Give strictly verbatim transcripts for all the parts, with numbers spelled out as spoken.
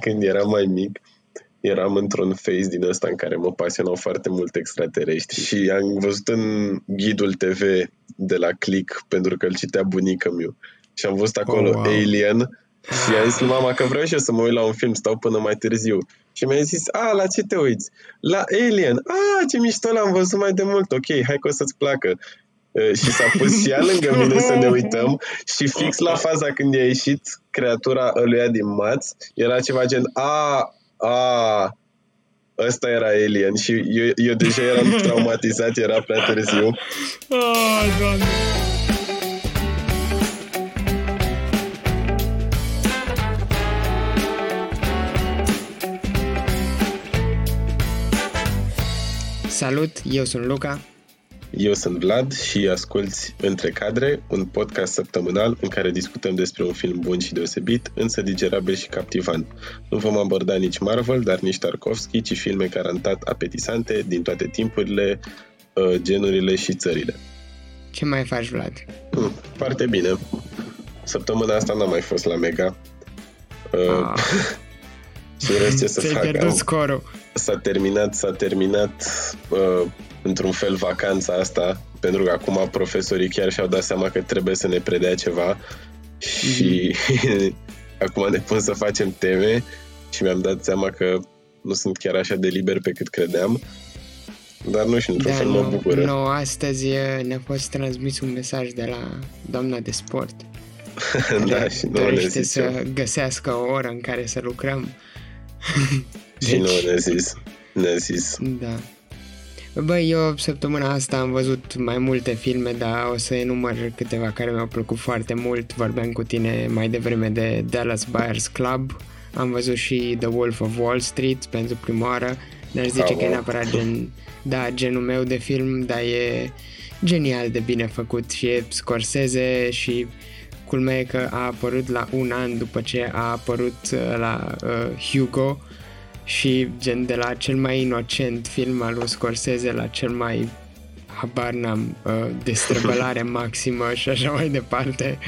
când eram mai mic, eram într-un phase din ăsta în care mă pasionau foarte mult extraterestri și am văzut în Ghidul T V de la Click, pentru că îl citea bunica-miu, și am văzut acolo oh, wow. Alien. Și i-a zis mama că vreau și eu să mă uit la un film, stau până mai târziu. Și mi-a zis, a, la ce te uiți? La Alien. A, ce mișto, l-am văzut mai de mult. Ok, hai că o să-ți placă. Și s-a pus și ea lângă mine să ne uităm. Și fix la faza când i-a ieșit creatura ăluia din maț, era ceva gen, a, a, ăsta era Alien. Și eu, eu deja eram traumatizat, era prea târziu. Oh, Doamne. Salut, eu sunt Luca. Eu sunt Vlad și asculți Între Cadre, un podcast săptămânal în care discutăm despre un film bun și deosebit, însă digerabil și captivant. Nu vom aborda nici Marvel, dar nici Tarkovski, ci filme garantat apetisante din toate timpurile, genurile și țările. Ce mai faci, Vlad? Hmm, foarte bine. Săptămâna asta n-am mai fost la Mega. Ah. Și rest ce să fac? Ți-ai pierdut scorul. S-a terminat, s-a terminat uh, într-un fel vacanța asta, pentru că acum profesorii chiar și-au dat seama că trebuie să ne predea ceva și mm. acum ne pun să facem teme și mi-am dat seama că nu sunt chiar așa de liber pe cât credeam, dar nu, și într-un da, fel mă bucură. No, astăzi ne-a fost transmis un mesaj de la doamna de sport da, și dorește să găsească o oră în care să lucrăm. Deci... Și nu, ne-a zis, ne-a zis. Da. Bă, eu săptămâna asta am văzut mai multe filme, dar o să enumăr câteva care mi-au plăcut foarte mult. Vorbeam cu tine mai devreme de Dallas Buyers Club. Am văzut și The Wolf of Wall Street pentru prima oară. N-aș zice Bravo. că e neapărat gen, da, genul meu de film, dar e genial de bine făcut și e Scorsese și... Culmea e că a apărut la un an după ce a apărut la uh, Hugo și gen de la cel mai inocent film al lui Scorsese la cel mai habar n-am uh, destrăbălare maximă și așa mai departe.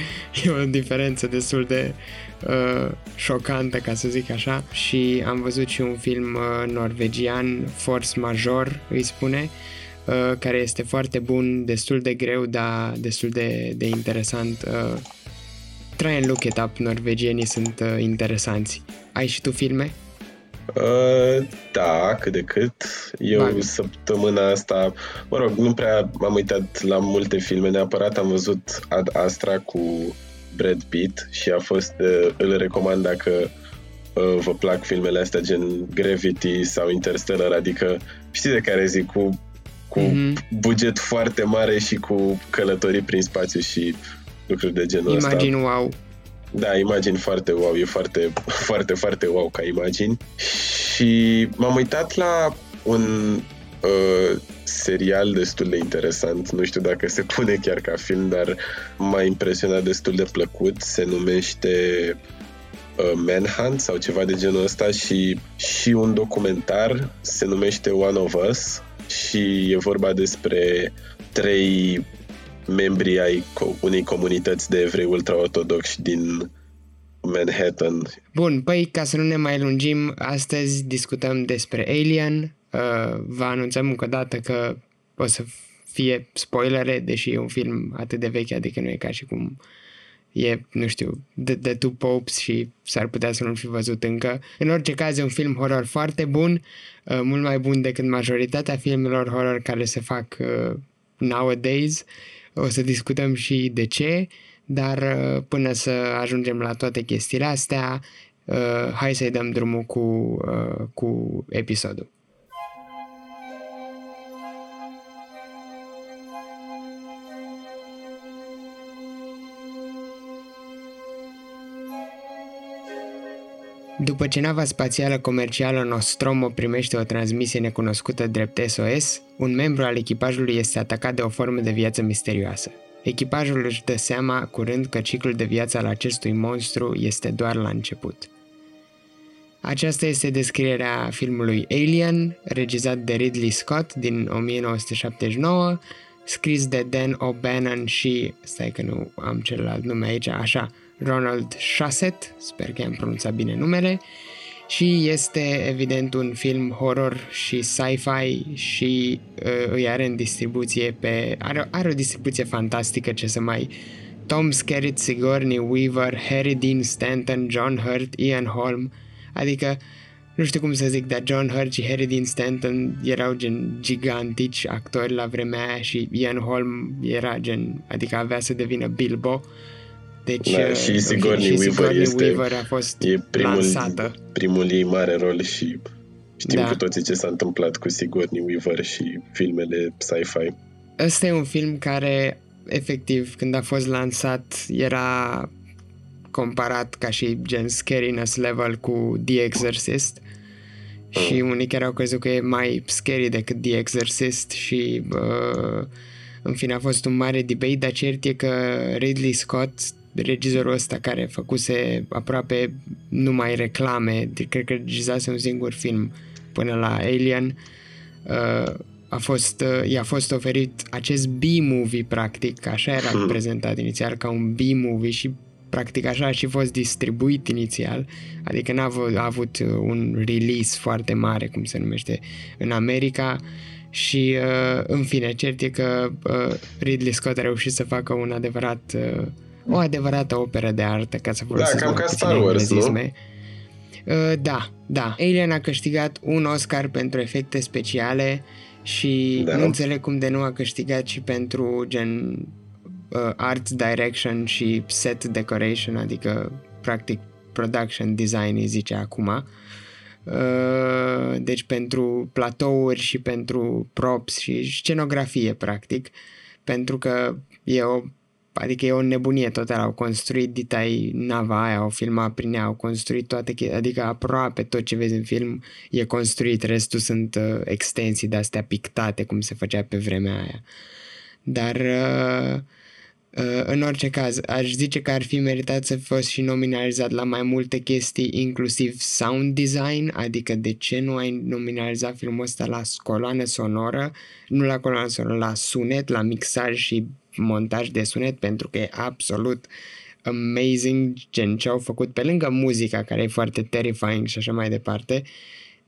E o diferență destul de uh, șocantă, ca să zic așa. Și am văzut și un film uh, norvegian, Force Major îi spune, uh, care este foarte bun, destul de greu, dar destul de, de interesant. uh, Try and look it up, norvegienii sunt uh, interesanți. Ai și tu filme? Uh, da, cât de cât. Eu Bani. săptămâna asta, mă rog, nu prea m-am uitat la multe filme neapărat, am văzut Ad Astra cu Brad Pitt și a fost, uh, îl recomand dacă uh, vă plac filmele astea gen Gravity sau Interstellar, adică știi de care zic, cu, cu mm-hmm. buget foarte mare și cu călătorii prin spațiu și... lucruri de genul imagine ăsta. Imagini wow. Da, imagini foarte wow. E foarte, foarte, foarte wow ca imagini. Și m-am uitat la un uh, serial destul de interesant. Nu știu dacă se pune chiar ca film, dar m-a impresionat destul de plăcut. Se numește uh, Manhunt sau ceva de genul ăsta și, și un documentar se numește One of Us și e vorba despre trei membrii ai unei comunități de evrei ultraortodoxi din Manhattan. Bun, păi ca să nu ne mai lungim, astăzi discutăm despre Alien. Uh, vă anunțăm încă o dată că o să fie spoilere, deși e un film atât de vechi, adică nu e ca și cum e, nu știu, The Two Popes și s-ar putea să nu-l fi văzut încă. În orice caz, e un film horror foarte bun, uh, mult mai bun decât majoritatea filmelor horror care se fac uh, nowadays. O să discutăm și de ce, dar până să ajungem la toate chestiile astea, hai să-i dăm drumul cu, cu episodul. După ce nava spațială comercială Nostromo primește o transmisie necunoscută drept S O S, un membru al echipajului este atacat de o formă de viață misterioasă. Echipajul își dă seama curând că ciclul de viață al acestui monstru este doar la început. Aceasta este descrierea filmului Alien, regizat de Ridley Scott din nouăsprezece șaptezeci și nouă, scris de Dan O'Bannon și, stai că nu am celălalt nume aici, așa, Ronald Shusett, sper că am pronunțat bine numele, și este evident un film horror și sci-fi și uh, îi are în distribuție pe... Are, are o distribuție fantastică, ce să mai... Tom Skerritt, Sigourney Weaver, Harry Dean Stanton, John Hurt, Ian Holm, adică nu știu cum să zic, dar John Hurt și Harry Dean Stanton erau gen gigantici actori la vremea aia și Ian Holm era gen, adică avea să devină Bilbo. Deci, da, și Sigourney Weaver, Sigourney este, Weaver a fost e primul, lansată. primul ei mare rol și știm da. cu toții ce s-a întâmplat cu Sigourney Weaver și filmele sci-fi. Ăsta e un film care, efectiv, când a fost lansat, era comparat ca și gen scariness level cu The Exorcist și unii chiar au crezut că e mai scary decât The Exorcist și... Uh, în fine, a fost un mare debate, dar cert e că Ridley Scott, regizorul ăsta care făcuse aproape numai reclame, cred că regizase un singur film până la Alien, a fost, i-a fost oferit acest B-movie, practic, așa era hmm. prezentat inițial, ca un B-movie și practic așa a și fost distribuit inițial, adică n-a avut, a avut un release foarte mare, cum se numește, în America. Și, uh, în fine, cert e că uh, Ridley Scott a reușit să facă un adevărat, uh, o adevărată operă de artă, ca să folosesc... Da, cam ca Star Wars, nu? Uh, da, da. Alien a câștigat un Oscar pentru efecte speciale și da. nu înțeleg cum de nu a câștigat și pentru, gen, uh, art direction și set decoration, adică, practic, production design, îi zice acum. Deci pentru platouri și pentru props și scenografie, practic, pentru că e o, adică e o nebunie totală. Au construit ditai nava aia, au filmat prin ea, au construit toate, adică aproape tot ce vezi în film e construit, restul sunt extensii de astea pictate cum se făcea pe vremea aia. Dar în orice caz, aș zice că ar fi meritat să fost și nominalizat la mai multe chestii, inclusiv sound design, adică de ce nu ai nominalizat filmul ăsta la coloană sonoră, nu la coloană sonoră, la sunet, la mixaj și montaj de sunet, pentru că e absolut amazing gen ce au făcut, pe lângă muzica care e foarte terrifying și așa mai departe.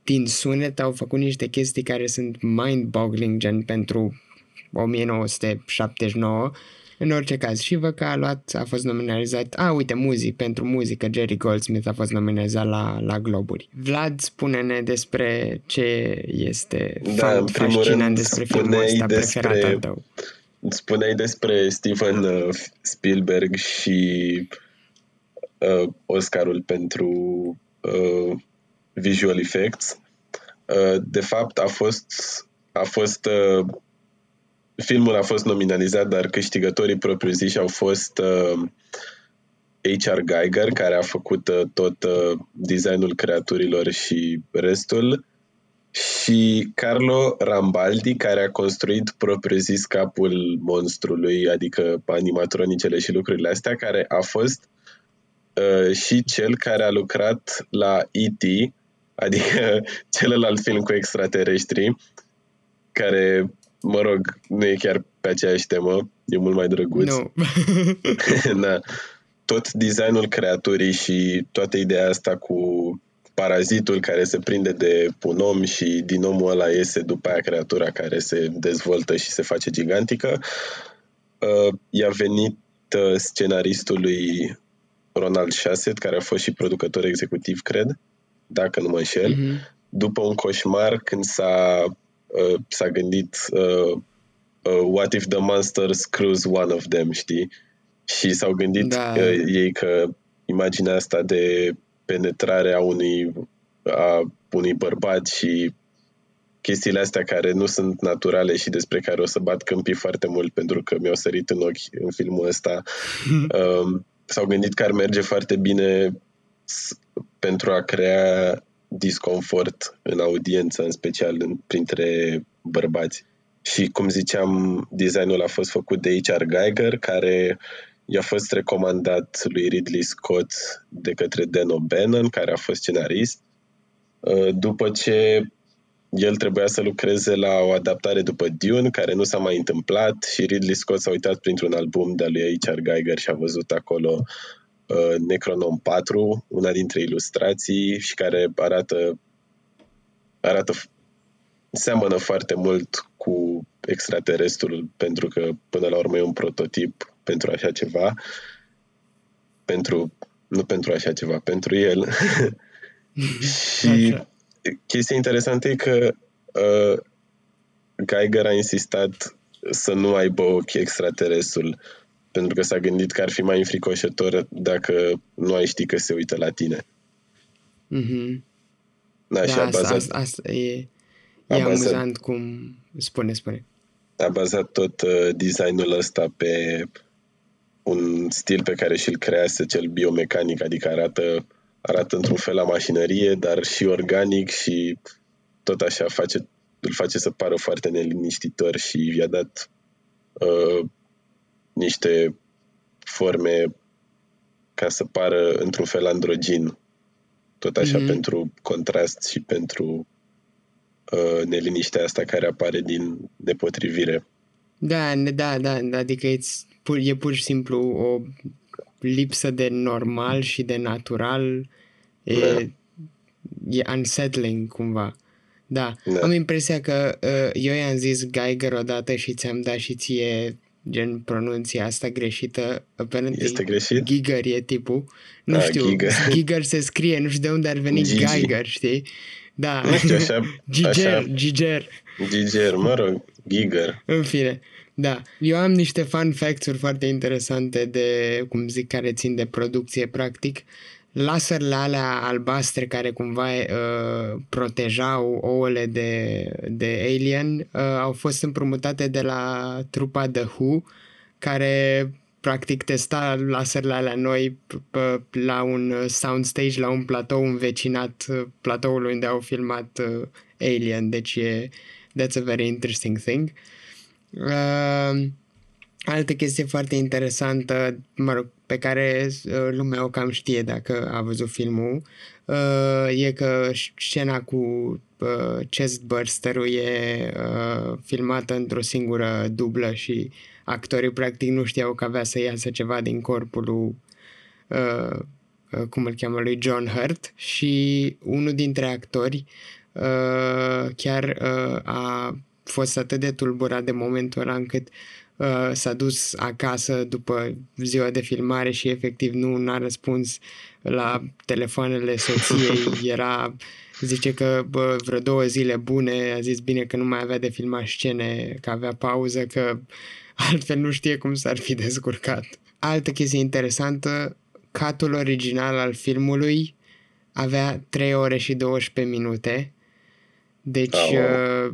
Din sunet au făcut niște chestii care sunt mind-boggling, gen pentru nouăsprezece șaptezeci și nouă. În orice caz, și vă că a luat, a fost nominalizat, a, uite, muzic, pentru muzică, Jerry Goldsmith a fost nominalizat la, la Globuri. Vlad, spune-ne despre ce este da, fascinant despre filmul ăsta preferat al tău. Spuneai despre Steven uh, Spielberg și uh, Oscarul pentru uh, visual effects. Uh, de fapt, a fost a fost uh, filmul a fost nominalizat, dar câștigătorii propriu-ziși au fost uh, H R. Giger, care a făcut uh, tot uh, designul creaturilor și restul, și Carlo Rambaldi, care a construit propriu-zis capul monstrului, adică animatronicele și lucrurile astea, care a fost uh, și cel care a lucrat la E T, adică celălalt film cu extraterestri, care... Mă rog, nu e chiar pe aceeași temă, e mult mai drăguț. No. Da. Tot designul creaturii și toată ideea asta cu parazitul care se prinde de un om și din omul ăla iese după aia creatura care se dezvoltă și se face gigantică. I-a venit scenaristului Ronald Shusett, care a fost și producător executiv, cred, dacă nu mă înșel, mm-hmm. după un coșmar când s-a... Uh, s-a gândit uh, uh, what if the monsters cruise one of them, știi? Și s-au gândit da. că, ei că imaginea asta de penetrare a unui, a unui bărbat și chestiile astea care nu sunt naturale și despre care o să bat câmpii foarte mult pentru că mi-au sărit în ochi în filmul ăsta, uh, s-au gândit că ar merge foarte bine s- pentru a crea disconfort în audiență, în special în, printre bărbați. Și, cum ziceam, designul a fost făcut de H R. Giger, care i-a fost recomandat lui Ridley Scott de către Dan O'Bannon, care a fost scenarist, după ce el trebuia să lucreze la o adaptare după Dune, care nu s-a mai întâmplat, și Ridley Scott s-a uitat printr-un album de-a lui H R. Giger și a văzut acolo Necronom patru, una dintre ilustrații, și care arată, arată seamănă foarte mult cu extraterestrul, pentru că până la urmă e un prototip pentru așa ceva, pentru, nu pentru așa ceva, pentru el. Și așa. Chestia interesantă e că uh, Giger a insistat să nu aibă ochi extraterestrul, pentru că s-a gândit că ar fi mai înfricoșător dacă nu ai ști că se uită la tine. Mm-hmm. Da, da, și a bazat, asta, asta e, e a bazat, amuzant cum... Spune, spune. A bazat tot uh, designul ăsta pe un stil pe care și-l crease, cel biomecanic, adică arată, arată într-un fel la mașinărie, dar și organic, și tot așa face, îl face să pară foarte neliniștitor, și i-a dat uh, niște forme ca să pară într-un fel androgin. Tot așa, mm-hmm. pentru contrast și pentru uh, neliniștea asta care apare din nepotrivire. Da, da, da, adică pur, e pur și simplu o lipsă de normal și de natural. E, da. E unsettling cumva. Da, da. Am impresia că uh, eu i-am zis Giger odată și ți-am dat și ție gen pronunția asta greșită. Este greșit? Giger e tipul. Nu da, știu, Giger. Giger se scrie, nu știu de unde ar veni Gigi. Giger, știi? Da. Nu știu, așa... Giger, așa. Giger. Giger, mă rog, Giger. În fine, da. Eu am niște fun facts-uri foarte interesante de, cum zic, care țin de producție, practic. Laserele alea albastre care cumva uh, protejau ouăle de, de Alien uh, au fost împrumutate de la trupa The Who, care practic testa laserele alea noi p- p- la un soundstage, la un platou învecinat platoului unde au filmat uh, Alien, deci e, that's a very interesting thing. Uh, Altă chestie foarte interesantă, mă rog, pe care lumea o cam știe dacă a văzut filmul, e că scena cu chestburster-ul e filmată într-o singură dublă și actorii practic nu știau că avea să iasă ceva din corpul lui, cum îl cheamă, lui John Hurt, și unul dintre actori chiar a fost atât de tulburat de momentul ăla încât Uh, s-a dus acasă după ziua de filmare și efectiv nu n-a răspuns la telefoanele soției. Era, zice că bă, vreo două zile bune, a zis bine că nu mai avea de filmat scene, că avea pauză, că altfel nu știe cum s-ar fi descurcat. Altă chestie interesantă, cut-ul original al filmului avea trei ore și douăsprezece minute, deci... Uh,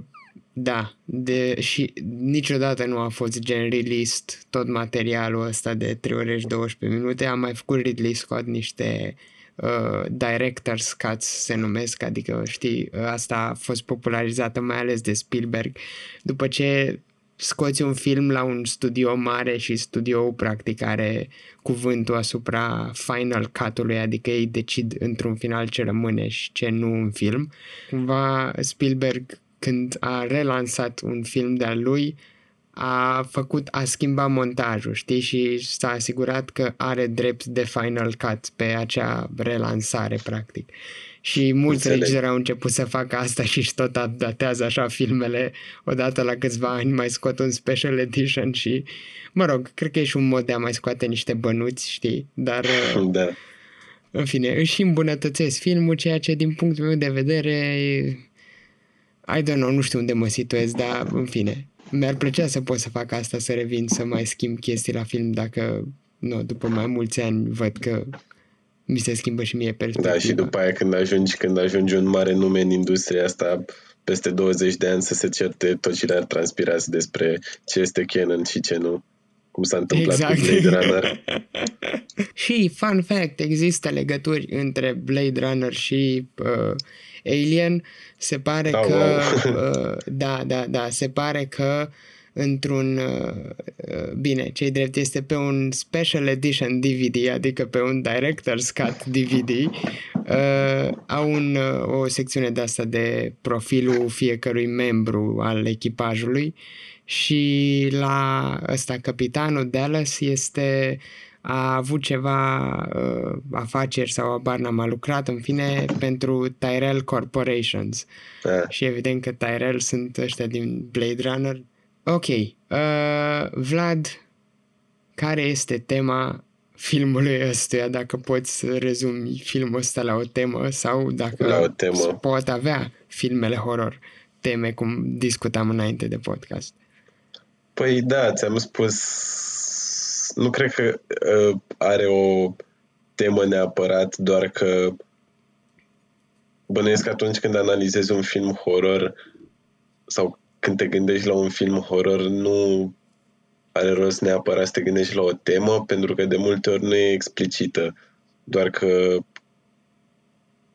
Da, de, și niciodată nu a fost gen released tot materialul ăsta de trei ore și douăsprezece minute. Am mai făcut Ridley Scott niște uh, director's cuts, se numesc, adică știi, asta a fost popularizată mai ales de Spielberg. După ce scoți un film la un studio mare și studioul practic are cuvântul asupra final cut-ului, adică ei decid într-un final ce rămâne și ce nu în film. Cumva Spielberg, când a relansat un film de-al lui, a făcut, a schimbat montajul, știi, și s-a asigurat că are drept de final cut pe acea relansare, practic. Și mulți regizori au început să facă asta și tot updatează așa filmele, odată la câțiva ani mai scot un special edition și, mă rog, cred că e și un mod de a mai scoate niște bănuți, știi, dar... Da. În fine, își îmbunătățesc filmul, ceea ce, din punctul meu de vedere... E... I don't know, nu știu unde mă situez, dar în fine, mi-ar plăcea să pot să fac asta, să revin, să mai schimb chestii la film dacă, nu, după mai mulți ani văd că mi se schimbă și mie perspectiva. Da, și după aia când ajungi, când ajungi un mare nume în industria asta, peste douăzeci de ani să se certe tot ce le-ar transpirați despre ce este canon și ce nu, cum s-a întâmplat exact. Cu Blade Runner. Și, fun fact, există legături între Blade Runner și... Uh, Alien, se pare oh, că wow. uh, da, da, da, se pare că într-un uh, bine, ce-i drept este pe un special edition D V D, adică pe un director's cut D V D, uh, au un, uh, o secțiune de asta de profilul fiecărui membru al echipajului și la ăsta, capitanul Dallas este a avut ceva uh, afaceri sau abar n-am, a lucrat, în fine, pentru Tyrell Corporations. Ah. Și evident că Tyrell sunt ăștia din Blade Runner. Ok, uh, Vlad, care este tema filmului ăstuia, dacă poți să rezumi filmul ăsta la o temă sau dacă temă. Pot avea filmele horror teme, cum discutam înainte de podcast? Păi da, ți-am spus, nu cred că uh, are o temă neapărat, doar că bănuiesc că atunci când analizezi un film horror sau când te gândești la un film horror, nu are rost neapărat să te gândești la o temă, pentru că de multe ori nu e explicită, doar că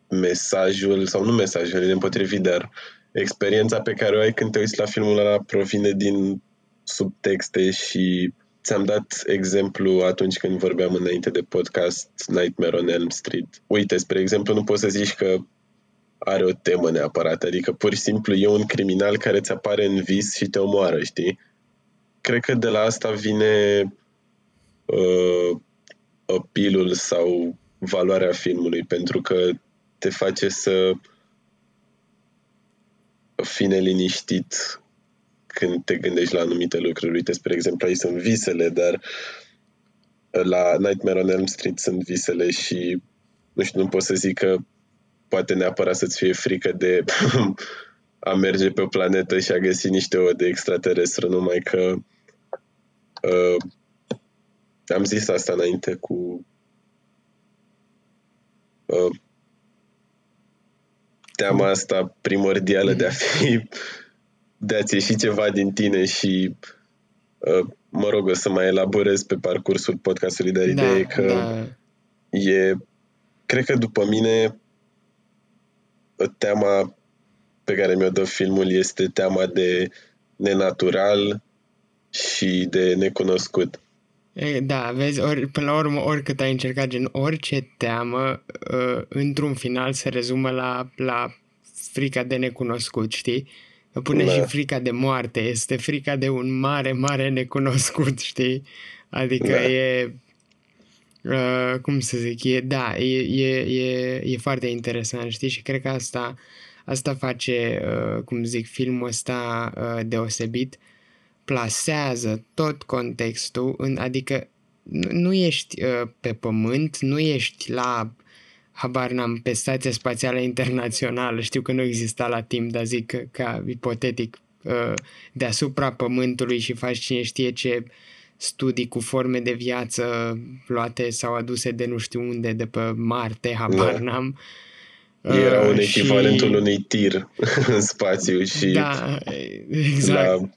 mesajul, sau nu mesajul, e nepotrivit, dar experiența pe care o ai când te uiți la filmul ăla provine din subtexte și ți-am dat exemplu atunci când vorbeam înainte de podcast, Nightmare on Elm Street. Uite, spre exemplu, nu poți să zici că are o temă neapărat, adică pur și simplu e un criminal care ți apare în vis și te omoară, știi? Cred că de la asta vine uh, appeal-ul sau valoarea filmului, pentru că te face să fii neliniștit când te gândești la anumite lucruri. Uite, spre exemplu, aici sunt visele, dar la Nightmare on Elm Street sunt visele și nu știu, nu pot să zic că poate neapărat să-ți fie frică de a merge pe o planetă și a găsi niște ouă de extraterestru, numai că uh, am zis asta înainte cu uh, teama asta primordială de a fi, de a-ți ieși ceva din tine și uh, mă rog, o să mai elaborez pe parcursul podcastului, dar da, ideea e că da. E, cred că după mine teama pe care mi-o dă filmul este teama de nenatural și de necunoscut. Da, vezi, ori, până la urmă, oricât ai încercat, gen orice teamă, într-un final se rezumă la, la frica de necunoscut, știi? Pune da. Și frica de moarte, este frica de un mare, mare necunoscut, știi? Adică da. E... Uh, cum să zic, e, da, e, e, e, e foarte interesant, știi, și cred că asta, asta face, uh, cum zic, filmul ăsta uh, deosebit, plasează tot contextul, în, adică nu, nu ești uh, pe pământ, nu ești la, habar n-am, pe Stația Spațială Internațională, știu că nu exista la timp, dar zic ca, ca ipotetic, uh, deasupra pământului și faci cine știe ce studii cu forme de viață luate sau aduse de nu știu unde, de pe Marte, habar da. N-am. Era un și... echivalentul unui tir în spațiu și da, exact. La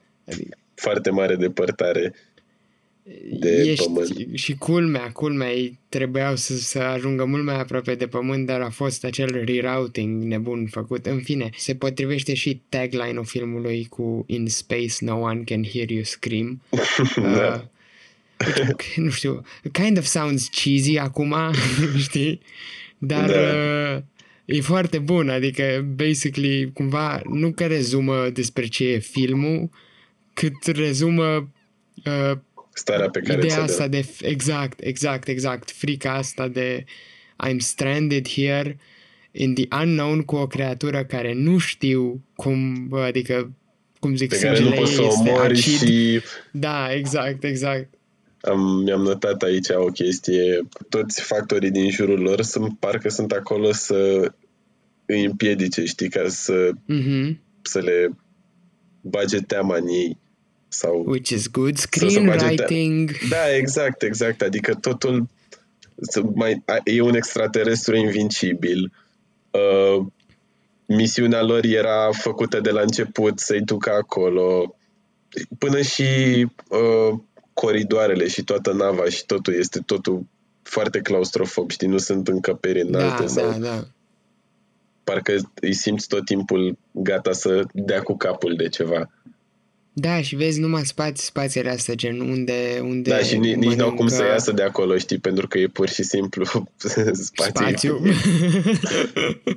foarte mare depărtare de ești... pământ. Și culmea, culmea, ei trebuiau să, să ajungă mult mai aproape de pământ, dar a fost acel rerouting nebun făcut. În fine, se potrivește și tagline-ul filmului cu "In space no one can hear you scream". Da. Uh, nu știu, kind of sounds cheesy acum, știi? Dar da. uh, e foarte bun, adică basically cumva nu că rezumă despre ce e filmul, cât rezumă uh, starea pe care ți-o dă. De, exact, exact, exact. Frica asta de I'm stranded here in the unknown cu o creatură care nu știu cum, adică cum zic, sângele ei este acid. Și... Da, exact, exact. Am, mi-am notat aici o chestie. Toți factorii din jurul lor sunt, parcă sunt acolo să îi împiedice, știi, ca să, mm-hmm. să le bage teama în ei. Sau which is good screenwriting. Da, exact, exact. Adică totul mai, e un extraterestru invincibil. Uh, misiunea lor era făcută de la început să-i ducă acolo. Până și uh, coridoarele și toată nava și totul este totul foarte claustrofob, știi? Nu sunt încăperi înalte. Da, sau... da, da. Parcă îi simți tot timpul gata să dea cu capul de ceva. Da, și vezi numai spați, spațiile astea, gen unde, unde da, și nici mănâncă... n-au cum să iasă de acolo, știi, pentru că e pur și simplu spații. Spațiu.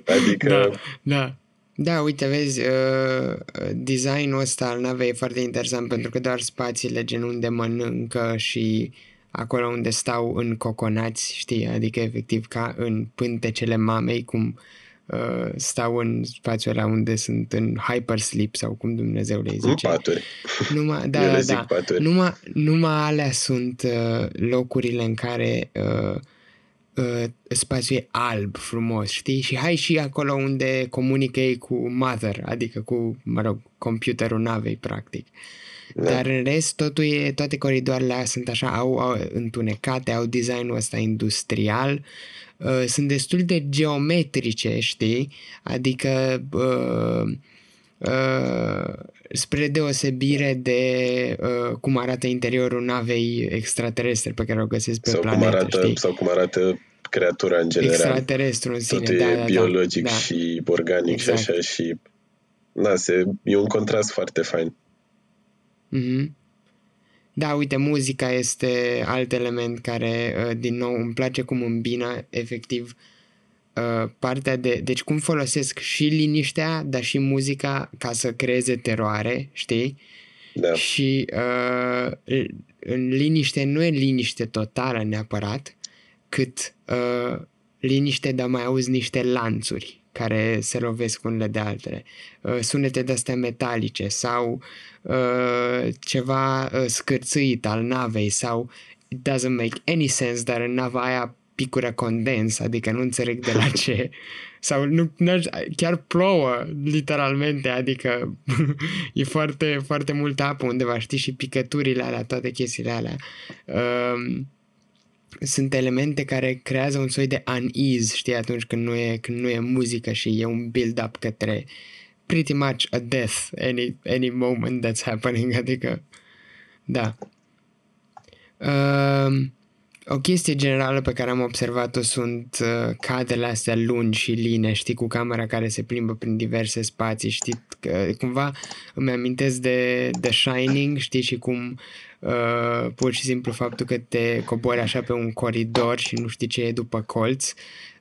Adică... Da, da. Da, uite, vezi, uh, designul ăsta al navei e foarte interesant, pentru că doar spațiile, gen unde mănâncă și acolo unde stau în coconați, știi, adică efectiv ca în pântecele mamei, cum uh, stau în spațiul ăla unde sunt în hypersleep sau cum Dumnezeu le zice. În paturi. Numai, da, da, da. Paturi. Numai, numai alea sunt uh, locurile în care uh, uh, spațiul e alb, frumos, știi? Și hai și acolo unde comunică ei cu Mother, adică cu, mă rog, computerul navei, practic. Dar în rest, totul e, toate coridoarele aia sunt așa, au, au întunecate, au designul ăsta industrial, uh, sunt destul de geometrice, știi? Adică uh, uh, spre deosebire de uh, cum arată interiorul navei extraterestre pe care o găsesc pe sau planetă, cum arată, știi? Sau cum arată creatura în general. Extraterestru în sine, totul da, e da, biologic da, și da. Organic exact. Și așa și... Da, se, e un contrast foarte fain. Mm-hmm. Da, uite, muzica este alt element care, din nou, îmi place cum îmbină efectiv partea de... Deci cum folosesc și liniștea, dar și muzica ca să creeze teroare, știi? Da. Și uh, în liniște nu e liniște totală neapărat, cât uh, liniște, dar mai auzi niște lanțuri care se lovesc unele de altele, sunete de-astea metalice sau uh, ceva scârțâit al navei sau it doesn't make any sense, dar în nava aia picură condens, adică nu înțeleg de la ce sau nu, chiar plouă literalmente, adică e foarte, foarte multă apă undeva, știi, și picăturile alea, toate chestiile alea uh, sunt elemente care creează un soi de unease, știi, atunci când nu e, când nu e muzică și e un build-up către pretty much a death any, any moment that's happening, adică, da. Uh, o chestie generală pe care am observat-o sunt uh, cadrele astea lungi și line, știi, cu camera care se plimbă prin diverse spații, știi, uh, cumva îmi amintesc de The Shining, știi, și cum Uh, pur și simplu faptul că te cobori așa pe un coridor și nu știi ce e după colț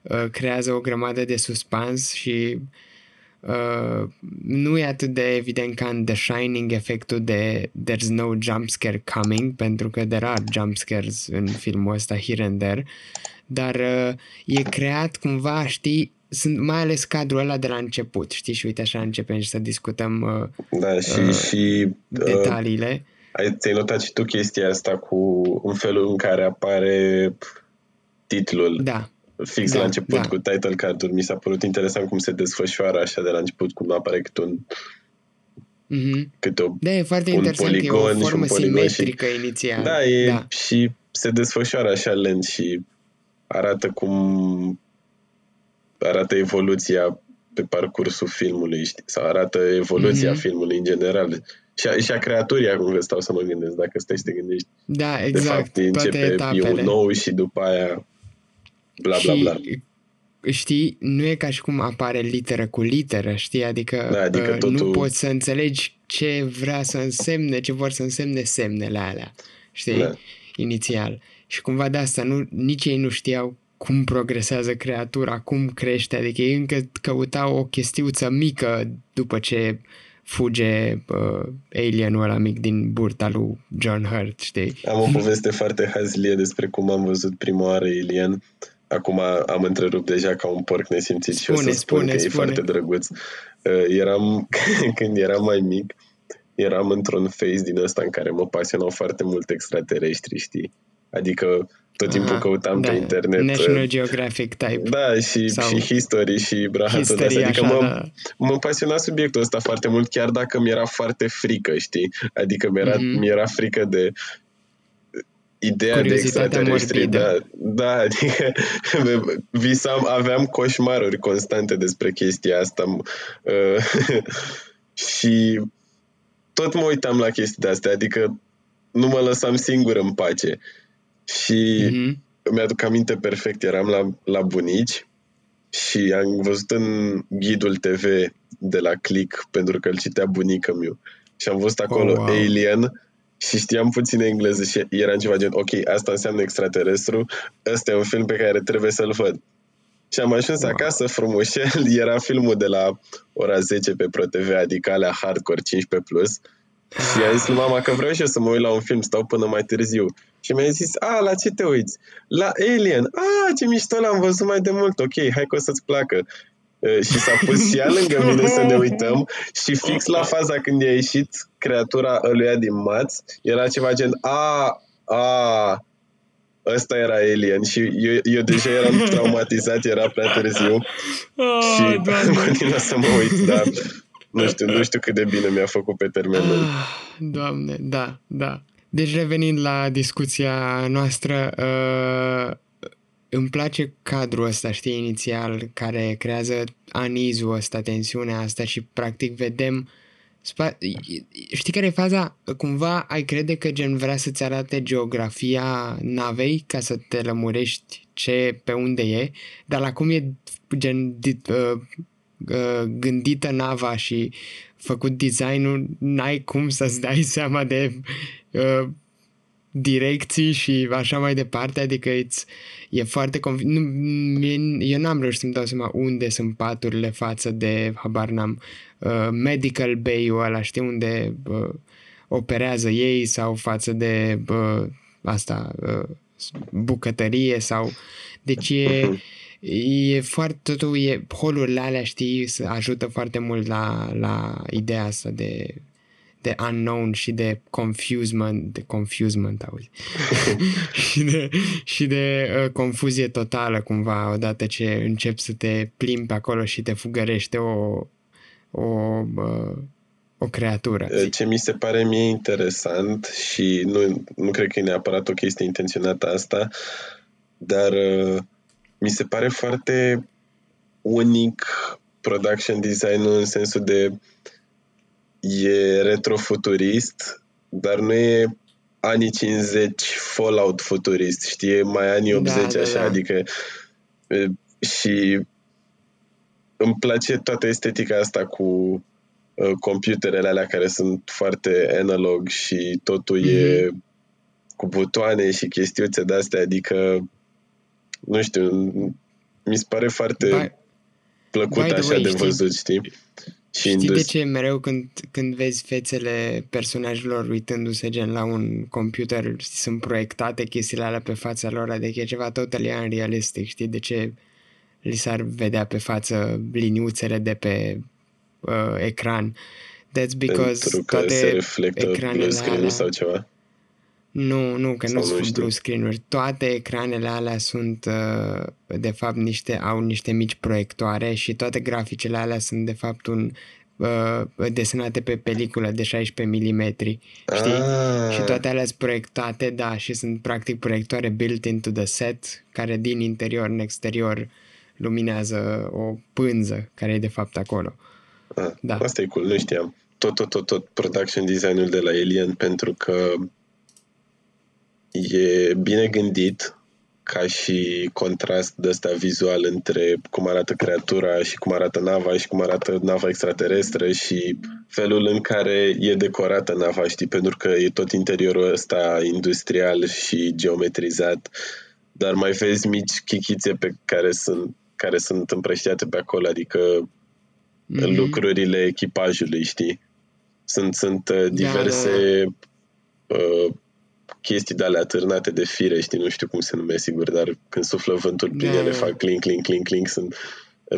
uh, creează o grămadă de suspans și uh, nu e atât de evident ca în The Shining efectul de there's no jumpscare coming, pentru că there are jumpscares în filmul ăsta here and there, dar uh, e creat cumva, știi, sunt mai ales cadrul ăla de la început, știi, și uite așa începem și să discutăm uh, da, și, uh, și, detaliile. Uh... Ai, ți-ai notat și tu chestia asta cu un felul în care apare titlul. Da. Fix da, la început da. Cu title card-ul. Mi s-a părut interesant cum se desfășoară așa de la început, cum apare cât un mm-hmm. cât o, da, e foarte un interesant, poligon, e o formă și un simetrică și, inițial. Da, e, da, și se desfășoară așa lent și arată cum arată evoluția pe parcursul filmului, știi? Sau arată evoluția mm-hmm. filmului în general. Și a, și a creaturii, acum stau să mă gândesc, dacă stai să te gândești. Da, exact. De fapt, începe etapele. E un nou și după aia bla, și, bla, bla. Știi, nu e ca și cum apare literă cu literă, știi? Adică, da, adică uh, totul... nu poți să înțelegi ce vrea să însemne, ce vor să însemne semnele alea, știi? Da. Inițial. Și cumva de asta nu, nici ei nu știau cum progresează creatura, cum crește, adică ei încă căutau o chestiuță mică după ce fuge uh, alienul ăla mic din burta lui John Hurt, știi? Am o poveste foarte hazlie despre cum am văzut prima oară Alien. Acum am întrerupt deja ca un porc nesimțit spune, și o să spun spune, că spune. E foarte drăguț. Uh, eram, când eram mai mic, eram într-un phase din ăsta în care mă pasionau foarte mult extraterestri, știi? Adică tot timpul aha, căutam da, pe internet National Geographic type. Da, și, și History și rahatul de asta. Adică așa, mă, da. mă pasiona subiectul ăsta foarte mult, chiar dacă mi-era foarte frică, știi? Adică mi-era, mm-hmm. mi-era frică de ideea de extraterestri. Da, da, adică visam, aveam coșmaruri constante despre chestia asta. Și tot mă uitam la chestii de astea, adică nu mă lăsam singur în pace. Și mm-hmm. îmi aduc aminte perfect, eram la, la bunici și am văzut în ghidul T V de la Click, pentru că îl citea bunică-miu, și am văzut acolo oh, wow. Alien și știam puțin engleză și era în ceva gen, ok, asta înseamnă extraterestru, ăsta e un film pe care trebuie să-l văd. Și am ajuns wow. acasă frumușel, era filmul de la ora zece pe ProTV, adică alea hardcore cincisprezece plus, și am zis mama că vreau și eu să mă uit la un film, stau până mai târziu. Și mi-a zis, a, la ce te uiți? La Alien. A, ce mișto, l-am văzut mai de mult. Ok, hai că o să-ți placă. Și s-a pus și ea lângă mine să ne uităm și fix la faza când i-a ieșit creatura ăluia din maț, era ceva gen, a, a, ăsta era Alien și eu, eu deja eram traumatizat, era prea târziu și am continuat să mă uit, dar nu știu, nu știu cât de bine mi-a făcut pe termen lung. Doamne, da, da. Deci revenind la discuția noastră, uh... îmi place cadrul ăsta, știi, inițial, care creează anizul ăsta, tensiunea asta și practic vedem... Spa... Știi care e faza? Cumva ai crede că gen vrea să-ți arate geografia navei ca să te lămurești ce, pe unde e, dar la cum e gen dit, uh, uh, gândită nava și făcut designul, n-ai cum să-ți dai seama de... Uh, direcții și așa mai departe, adică e foarte conf... nu, mie, eu n-am reușit să-mi dau seama unde sunt paturile față de, habar n-am, uh, medical bay-ul ăla, știi, unde uh, operează ei sau față de uh, asta, uh, bucătărie sau... Deci e, e foarte, totul e, holurile alea, știi, ajută foarte mult la, la ideea asta de... de unknown și de confusement, de confusement, auzi, și de, și de uh, confuzie totală, cumva, odată ce începi să te plimbi acolo și te fugărește o, o, uh, o creatură. Ce mi se pare mie interesant și nu, nu cred că e neapărat o chestie intenționată asta, dar uh, mi se pare foarte unic production design-ul în sensul de e retrofuturist, dar nu e anii cincizeci Fallout futurist, știi, mai anii optzeci, da, așa, da, adică și îmi place toată estetica asta cu uh, computerele alea care sunt foarte analog și totul mm. e cu butoane și chestiuțe de-astea, adică nu știu, mi se pare foarte By... plăcut By așa way, de văzut, știi? știi? Știi de ce mereu când, când vezi fețele personajelor uitându-se gen la un computer, sunt proiectate chestiile alea pe fața lor, adică e ceva total unrealistic, știi? De ce li s-ar vedea pe față liniuțele de pe uh, ecran? That's because Pentru că toate se reflectă blue screen-uri sau ceva? Nu, nu, că nu sunt blue screen-uri. Toate ecranele alea sunt, de fapt, niște, au niște mici proiectoare și toate graficele alea sunt, de fapt, un desenate pe peliculă de șaisprezece milimetri, știi? Ah. Și toate alea sunt proiectate, da, și sunt, practic, proiectoare built into the set, care din interior în exterior luminează o pânză care e, de fapt, acolo. Ah. Da. Asta e cool, nu știam. Tot, tot, tot, tot production design-ul de la Alien, pentru că e bine gândit ca și contrast de ăsta vizual între cum arată creatura și cum arată nava și cum arată nava extraterestră și felul în care e decorată nava, știi, pentru că e tot interiorul ăsta industrial și geometrizat, dar mai vezi mici chichițe pe care sunt, care sunt împrăștiate pe acolo, adică mm-hmm. lucrurile echipajului, știi? Sunt, sunt diverse... Da, da. Uh, chestii de-alea atârnate de fire, știi, nu știu cum se numește, sigur, dar când suflă vântul prin da, ele fac clink, clink, clink, clink, sunt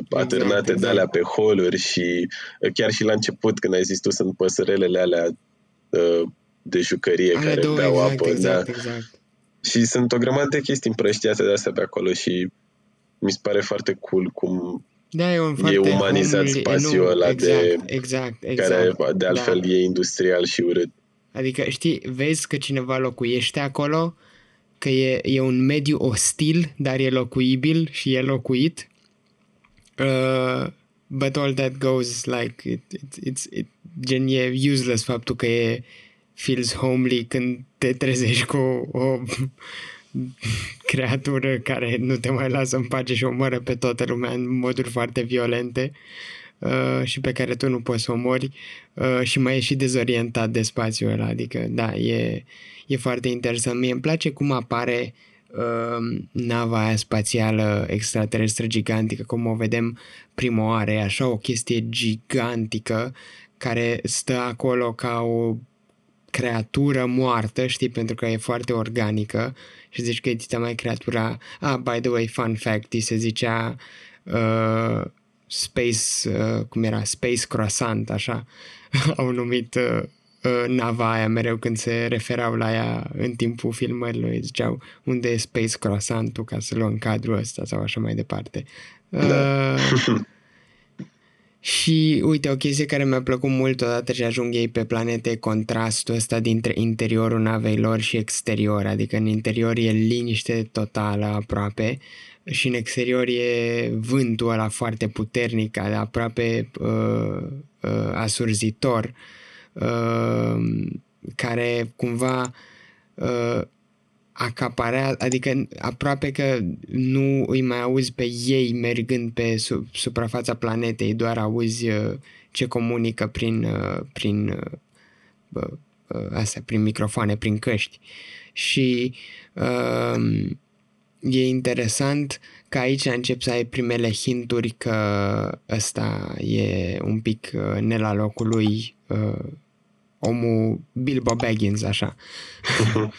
atârnate exact, exact. De-alea pe holuri și chiar și la început, când ai zis tu, sunt păsărelele alea de jucărie Ale care două, beau exact, apă. Exact, da. exact. Și sunt o grămadă de chestii împrăștiate de-astea pe acolo și mi se pare foarte cool cum da, e, e umanizat omul, spațiul nu, ăla exact, de, exact, exact, care de altfel da. E industrial și urât. Adică, știi, vezi că cineva locuiește acolo, că e, e un mediu ostil, dar e locuibil și e locuit. Uh, but all that goes, like, it, it, it's, it, gen, e useless faptul că e feels homely când te trezești cu o creatură care nu te mai lasă în pace și omoră pe toată lumea în moduri foarte violente. Uh, și pe care tu nu poți să o mori uh, și mai e și dezorientat de spațiul ăla, adică da, e, e foarte interesant. Mie îmi place cum apare uh, nava aia spațială extraterestră gigantică, cum o vedem prima oară, e așa o chestie gigantică care stă acolo ca o creatură moartă, știi, pentru că e foarte organică și zici că e mai creatura... Ah, by the way, fun fact, se zicea uh, Space... Uh, cum era? Space Croissant, așa. Au numit uh, uh, nava aia mereu când se referau la ea în timpul filmărilor. Ziceau, unde e Space Croissant-ul ca să luăm cadrul ăsta sau așa mai departe. Uh, da. Și, uite, o chestie care mi-a plăcut mult odată ce ajung ei pe planete, contrastul ăsta dintre interiorul navei lor și exterior. Adică în interior e liniște totală aproape și în exterior e vântul ăla foarte puternic, aproape uh, uh, asurzitor, uh, care cumva... Uh, acaparea, adică aproape că nu îi mai auzi pe ei mergând pe sub, suprafața planetei, doar auzi uh, ce comunică prin uh, prin uh, bă, uh, astea, prin microfoane, prin căști. Și uh, e interesant că aici încep să ai primele hinturi că ăsta e un pic uh, ne la locul lui, uh, omul Bilbo Baggins, așa. Uh-huh.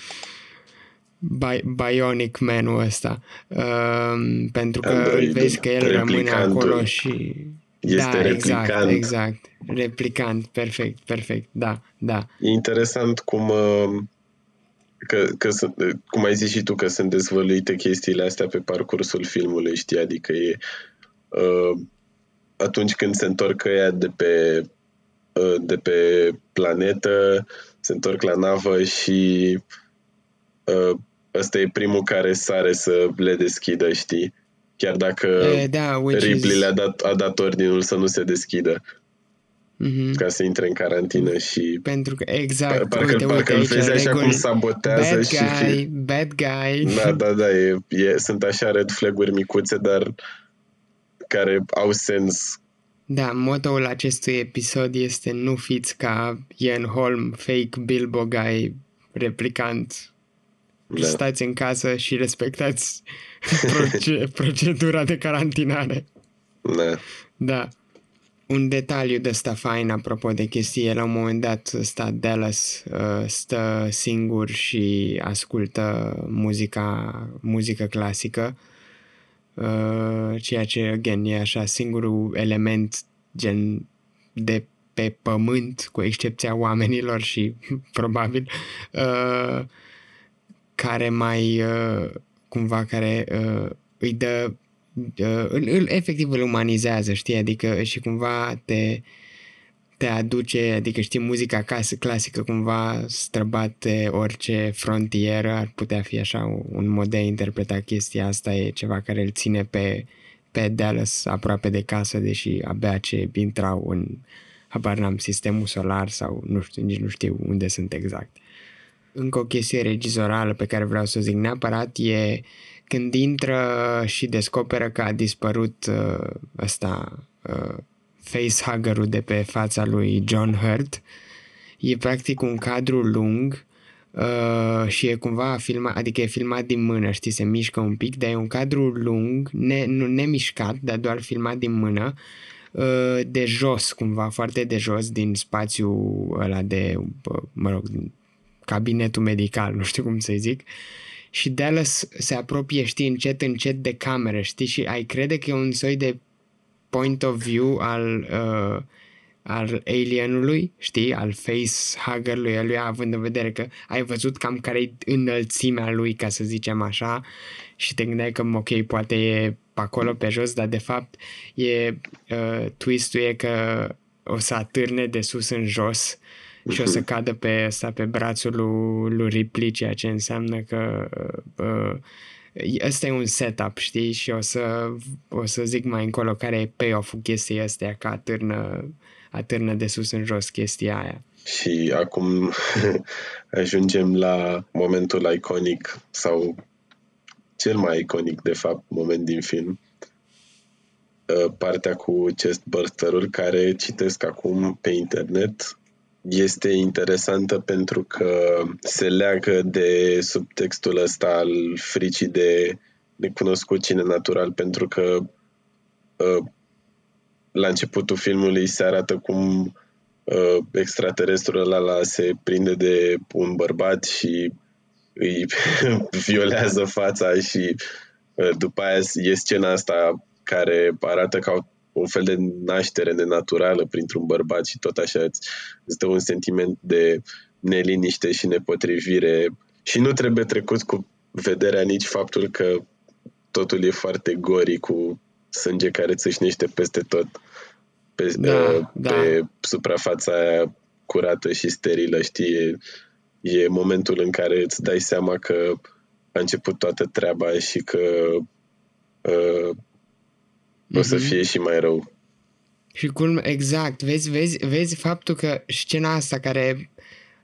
Bi- Bionic Man-ul ăsta, uh, pentru că Android, vezi că el rămâne acolo și este, da, replicant. Exact, exact, replicant, perfect, perfect, da, da. E interesant cum că, că, cum ai zis și tu, că sunt dezvăluite chestiile astea pe parcursul filmului, știi, adică e uh, atunci când se întorc ăia de pe uh, de pe planetă, se întorc la navă și uh, ăsta e primul care sare să le deschidă, știi? Chiar dacă e, da, Ripley is... le-a dat, a dat ordinul să nu se deschidă. Mm-hmm. Ca să intre în carantină și... Pentru că, exact. Parcă, uite, parcă uite, îl vezi așa reguli... cum sabotează bad și... Guy, bad guy. Da, da, da. E, e, sunt așa red flag-uri micuțe, dar care au sens. Da, motoul acestui episod este nu fiți ca Ian Holm, fake Bilbo guy, replicant... Da. Stați în casă și respectați proce- procedura de carantinare. Da. Da. Un detaliu de ăsta fain, apropo de chestii, la un moment dat ăsta Dallas uh, stă singur și ascultă muzica, muzică clasică, uh, ceea ce, again, e așa singurul element gen de pe pământ, cu excepția oamenilor și probabil... Uh, care mai, uh, cumva, care uh, îi dă, uh, îl, îl, efectiv îl umanizează, știi, adică și cumva te, te aduce, adică știi, muzica clasică cumva străbate orice frontieră, ar putea fi așa un mod de a interpreta chestia asta, e ceva care îl ține pe, pe Dallas aproape de casă, deși abia ce intrau în, habar n-am, sistemul solar sau nu știu, nici nu știu unde sunt exact. Încă o chestie regizorală pe care vreau să o zic neapărat e când intră și descoperă că a dispărut uh, ăsta uh, facehugger-ul de pe fața lui John Hurt. E practic un cadru lung uh, și e cumva filmat, adică e filmat din mână, știi, se mișcă un pic, dar e un cadru lung, ne, nu nemișcat, dar doar filmat din mână, uh, de jos cumva, foarte de jos din spațiul ăla de, uh, mă rog, cabinetul medical, nu știu cum să-i zic, și Dallas se apropie, știi, încet, încet de cameră, știi, și ai crede că e un soi de point of view al, uh, al alienului, știi, al facehugger-lui eluia, având în vedere că ai văzut cam care-i înălțimea lui, ca să zicem așa, și te gândeai că, ok, poate e acolo pe jos, dar de fapt e, uh, twist-ul e că o să atârne de sus în jos și o să cadă pe ăsta, pe brațul lui, lui Ripley, ceea ce înseamnă că ăsta e un setup, știi? Și o să, o să zic mai încolo care e payoff-ul chestii astea, că atârnă, atârnă de sus în jos chestia aia. Și acum ajungem la momentul iconic sau cel mai iconic, de fapt, moment din film. Partea cu chestburster-uri, care citesc acum pe internet. Este interesantă pentru că se leagă de subtextul ăsta al fricii de necunoscut cine natural, pentru că la începutul filmului se arată cum uh, extraterestrul ăla la se prinde de un bărbat și îi violează fața și uh, după aia e scena asta care arată ca un fel de naștere nenaturală printr-un bărbat și tot așa îți dă un sentiment de neliniște și nepotrivire și nu trebuie trecut cu vederea nici faptul că totul e foarte gori cu sânge care țâșnește peste tot pe, da, uh, da. pe suprafața aia curată și sterilă, știi? E, e momentul în care îți dai seama că a început toată treaba și că uh, o să fie și mai rău. Și cum, exact, vezi, vezi, vezi faptul că scena asta care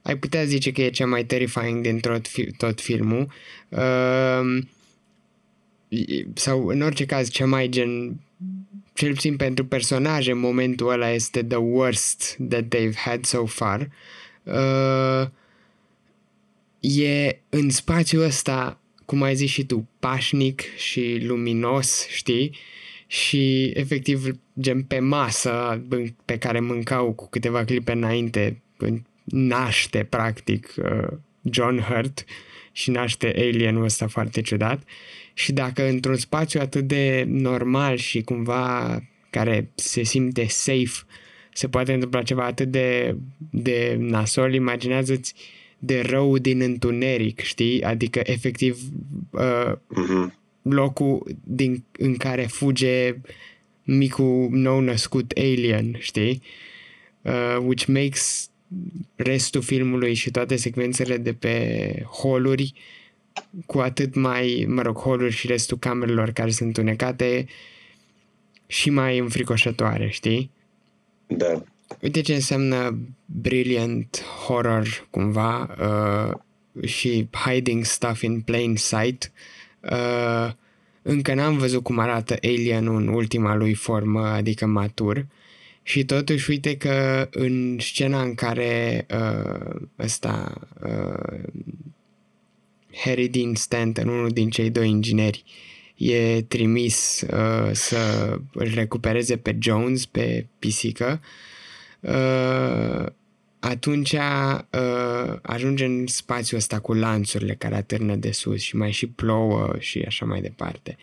ai putea zice că e cea mai terrifying din tot, tot filmul, uh, sau în orice caz cea mai gen, cel puțin pentru personaje, momentul ăla este the worst that they've had so far, uh, e în spațiul ăsta, cum ai zis și tu, pașnic și luminos, știi? Și efectiv gen pe masă pe care mâncau cu câteva clipe înainte naște practic John Hurt și naște Alienul ăsta foarte ciudat. Și dacă într-un spațiu atât de normal și cumva care se simte safe se poate întâmpla ceva atât de, de nasol, imaginează-ți de rău din întuneric, știi? Adică efectiv uh, uh-huh. locul din, în care fuge micul nou-născut alien, știi? Uh, which makes restul filmului și toate secvențele de pe holuri cu atât mai, mă rog, holuri și restul camerelor care sunt întunecate și mai înfricoșătoare, știi? Da. Uite ce înseamnă brilliant horror, cumva, uh, și hiding stuff in plain sight. Uh, încă n-am văzut cum arată Alien-ul în ultima lui formă, adică matur, și totuși uite că în scena în care uh, ăsta uh, Harry Dean Stanton, unul din cei doi ingineri, e trimis uh, să îl recupereze pe Jones, pe pisică, uh, atunci uh, ajunge în spațiul ăsta cu lanțurile care atârnă de sus și mai și plouă și așa mai departe.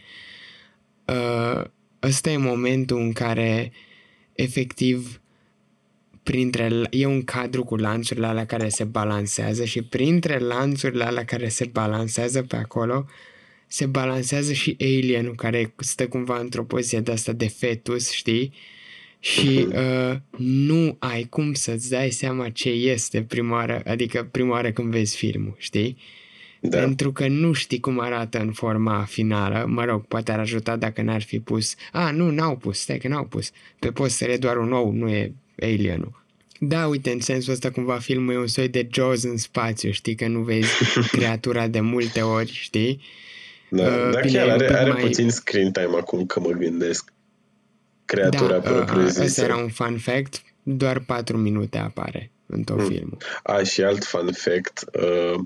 Uh, ăsta e momentul în care efectiv printre, e un cadru cu lanțurile alea care se balansează și printre lanțurile alea care se balansează pe acolo se balansează și alienul care stă cumva într-o poziție de asta de fetus, știi? Și uh, nu ai cum să-ți dai seama ce este prima oară, adică prima oară când vezi filmul, știi? Da. Pentru că nu știi cum arată în forma finală, mă rog, poate ar ajuta dacă n-ar fi pus, a, nu, n-au pus, stai că n-au pus, pe posteri e doar un ou, nu e alienul. Da, uite, în sensul ăsta cumva filmul e un soi de Jaws în spațiu, știi, că nu vezi creatura de multe ori, știi? Da, uh, dar chiar are, are mai... puțin screen time acum că mă gândesc. Creatura da, propriu-zisă. Ăsta era un fun fact, doar patru minute apare în tot mm. filmul. A, și alt fun fact, uh,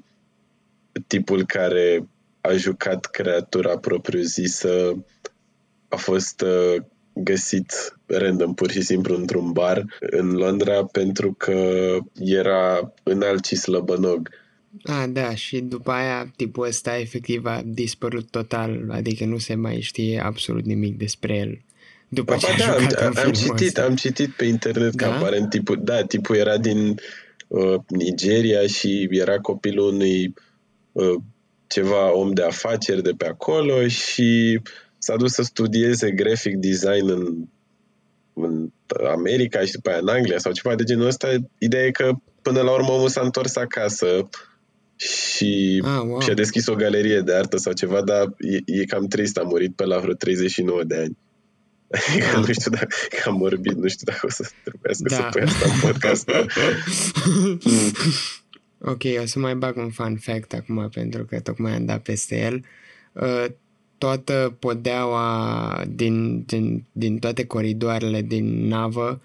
tipul care a jucat creatura propriu-zisă a fost uh, găsit random, pur și simplu, într-un bar în Londra pentru că era înalt și slăbănog. A, da, și după aia tipul ăsta efectiv a dispărut total, adică nu se mai știe absolut nimic despre el. După ce da, am, am citit, ăsta. am citit pe internet da? că aparent tipul, da, tipul era din uh, Nigeria și era copilul unui uh, ceva om de afaceri de pe acolo și s-a dus să studieze graphic design în, în America și după aia în Anglia sau ceva de genul ăsta. Ideea e că până la urmă omul s-a întors acasă și ah, wow. și-a deschis o galerie de artă sau ceva, dar e, e cam trist, a murit pe la vreo treizeci și nouă de ani. Că nu știu dacă că am vorbit, nu știu dacă o să trebuiască da. să pui asta în podcast. mm. Ok, o să mai bag un fun fact acum pentru că tocmai am dat peste el. Uh, toată podeaua din, din, din toate coridoarele din navă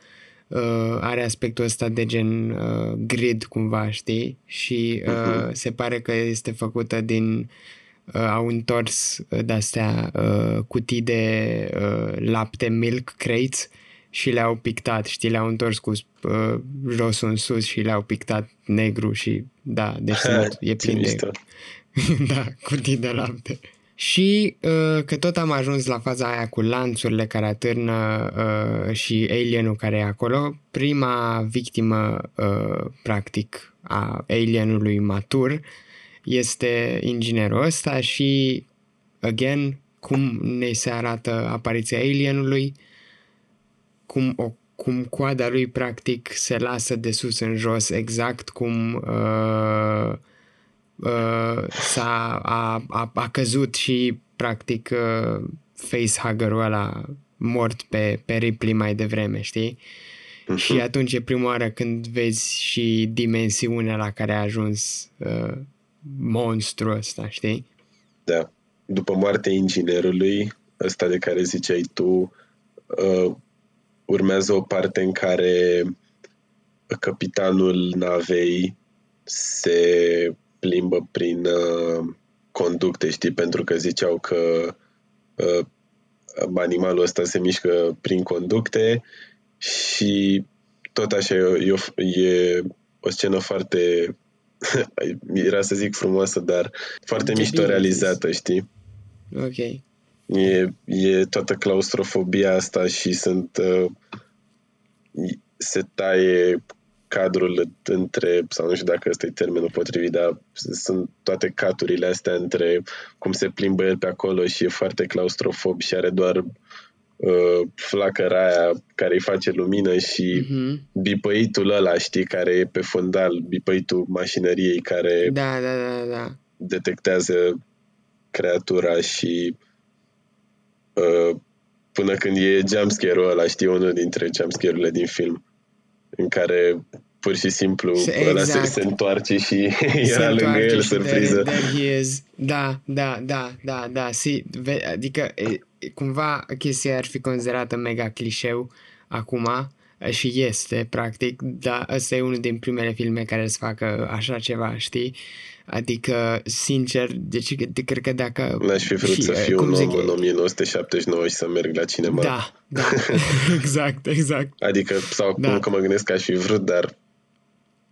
uh, are aspectul ăsta de gen uh, grid cumva, știi? Și uh, uh-huh. se pare că este făcută din... Uh, au întors uh, de-astea uh, cutii de uh, lapte milk crates și le-au pictat, știi, le-au întors cu uh, josul în sus și le-au pictat negru și da, deci e plin de... da, cutii de lapte. Și uh, că tot am ajuns la faza aia cu lanțurile care atârnă uh, și alienul care e acolo, prima victimă uh, practic a alienului matur este inginerul ăsta și again, cum ne se arată apariția alienului, cum, o, cum coada lui practic se lasă de sus în jos, exact cum uh, uh, s-a a, a, a căzut și practic uh, facehuggerul ăla mort pe, pe Ripley mai devreme, știi? Uh-huh. Și atunci e prima oară când vezi și dimensiunea la care a ajuns uh, monstrul ăsta, știi? Da. După moartea inginerului, ăsta de care ziceai tu, uh, urmează o parte în care capitanul navei se plimbă prin uh, conducte, știi, pentru că ziceau că uh, animalul ăsta se mișcă prin conducte și tot așa e o, e o scenă foarte, era să zic frumoasă, dar foarte mișto realizată, știi? Ok. E, e toată claustrofobia asta și sunt uh, se taie cadrul între, sau nu știu dacă ăsta e termenul potrivit, dar sunt toate caturile astea între cum se plimbă el pe acolo și e foarte claustrofob și are doar uh, flacăra aia care îi face lumină și uh-huh. bipăitul ăla, știi, care e pe fundal, bipăitul mașinăriei care da, da, da, da. detectează creatura și până când e jumpscare-ul ăla, știi, unul dintre jumpscare-urile din film, în care pur și simplu exact. ăla se, se întoarce și se era lângă el, surpriză. Da, da, da, da, da. Adică cumva chestia ar fi considerată mega clișeu acum și este, practic, dar ăsta e unul din primele filme care să facă așa ceva, știi? Adică, sincer, deci cred că dacă... N-aș fi vrut și, să fiu un om în nouăsprezece șaptezeci și nouă și să merg la cinema. Da, da, exact, exact. Adică, sau da. cum că mă gândesc că aș fi vrut, dar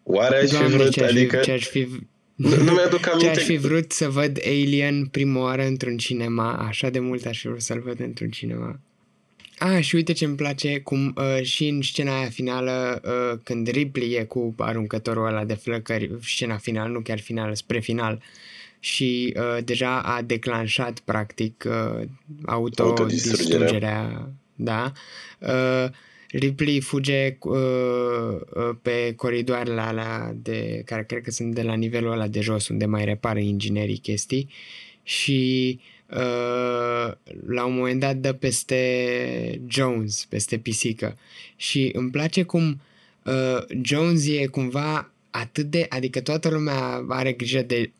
oare aș Doamne, fi vrut? Ce-aș adică... fi, ce-aș fi... Nu, nu mi-aduc aminte. Ce-aș fi vrut să văd Alien prima oară într-un cinema, așa de mult aș fi vrut să-l văd într-un cinema. Ah, și uite ce-mi place, cum uh, și în scena aia finală, uh, când Ripley e cu aruncătorul ăla de flăcări, scena finală, nu chiar finală, spre final, și uh, deja a declanșat, practic, uh, autodistrugerea, da? Uh, Ripley fuge uh, pe coridoarele alea, de, care cred că sunt de la nivelul ăla de jos, unde mai repară inginerii chestii, și... Uh, la un moment dat dă peste Jones, peste pisică și îmi place cum uh, Jones e cumva atât de, adică toată lumea are grijă de,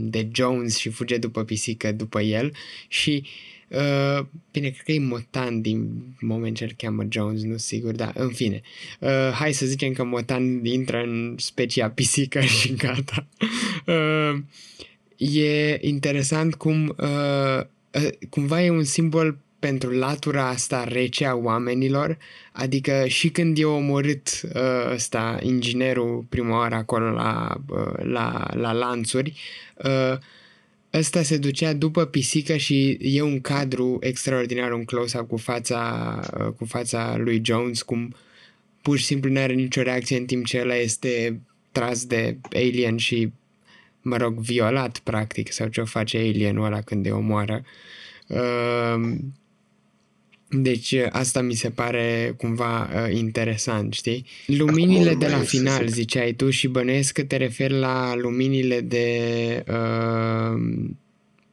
de Jones și fuge după pisică, după el și uh, bine, cred că e Motan din moment ce îl cheamă Jones, nu sigur, dar în fine, uh, hai să zicem că Motan intră în specia pisică și gata. uh, E interesant cum uh, uh, cumva e un simbol pentru latura asta rece a oamenilor, adică și când e omorât uh, ăsta, inginerul prima oară acolo la, uh, la, la lanțuri, uh, ăsta se ducea după pisică și e un cadru extraordinar, un close-up cu fața, uh, cu fața lui Jones, cum pur și simplu nu are nicio reacție în timp ce ăla este tras de alien și mă rog, violat, practic, sau ce-o face alienul ăla când îi omoară. Deci asta mi se pare cumva interesant, știi? Luminile de la final, ziceai tu, și bănuiesc că te referi la luminile de uh,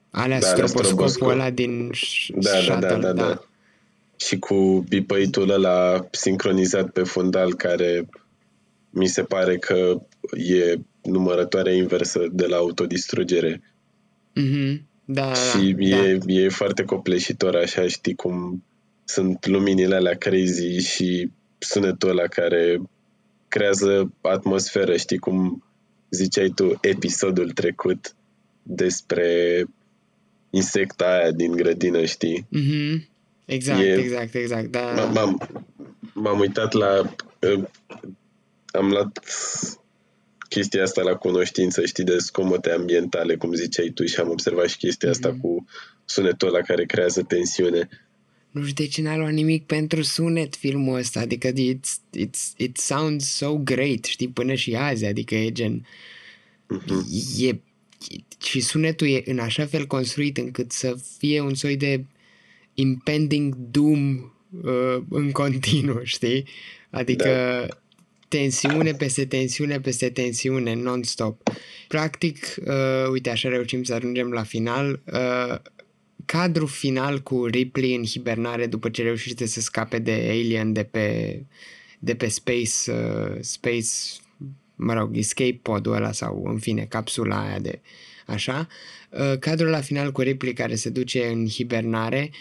alea da, stroboscopul ăla din da, shuttle. Da, da, da, da. da. Și cu bipăitul ăla sincronizat pe fundal, care mi se pare că e numărătoarea inversă de la autodistrugere. Mm-hmm. Da, și da, e, da. e foarte copleșitor așa, știi, cum sunt luminile alea crazy și sunetul ăla care creează atmosferă, știi, cum ziceai tu episodul trecut despre insecta aia din grădină, știi? Mm-hmm. Exact, e... exact, exact, da. M-am, m-am uitat la... Uh, am luat chestia asta la cunoștință, știi, de scomote ambientale, cum ziceai tu, și am observat și chestia asta mm. cu sunetul ăla care creează tensiune. Nu știu de ce n-a luat nimic pentru sunet filmul ăsta, adică it's, it's, it sounds so great, știi, până și azi, adică e gen... Mm-hmm. E, și sunetul e în așa fel construit încât să fie un soi de impending doom uh, în continuu, știi? Adică... Da. Tensiune peste tensiune peste tensiune, non-stop. Practic, uh, uite, așa reușim să ajungem la final. Uh, cadrul final cu Ripley în hibernare după ce reușește să scape de Alien de pe, de pe space, uh, space, mă rog, escape pod-ul ăla sau, în fine, capsula aia de așa. Uh, cadrul la final cu Ripley care se duce în hibernare,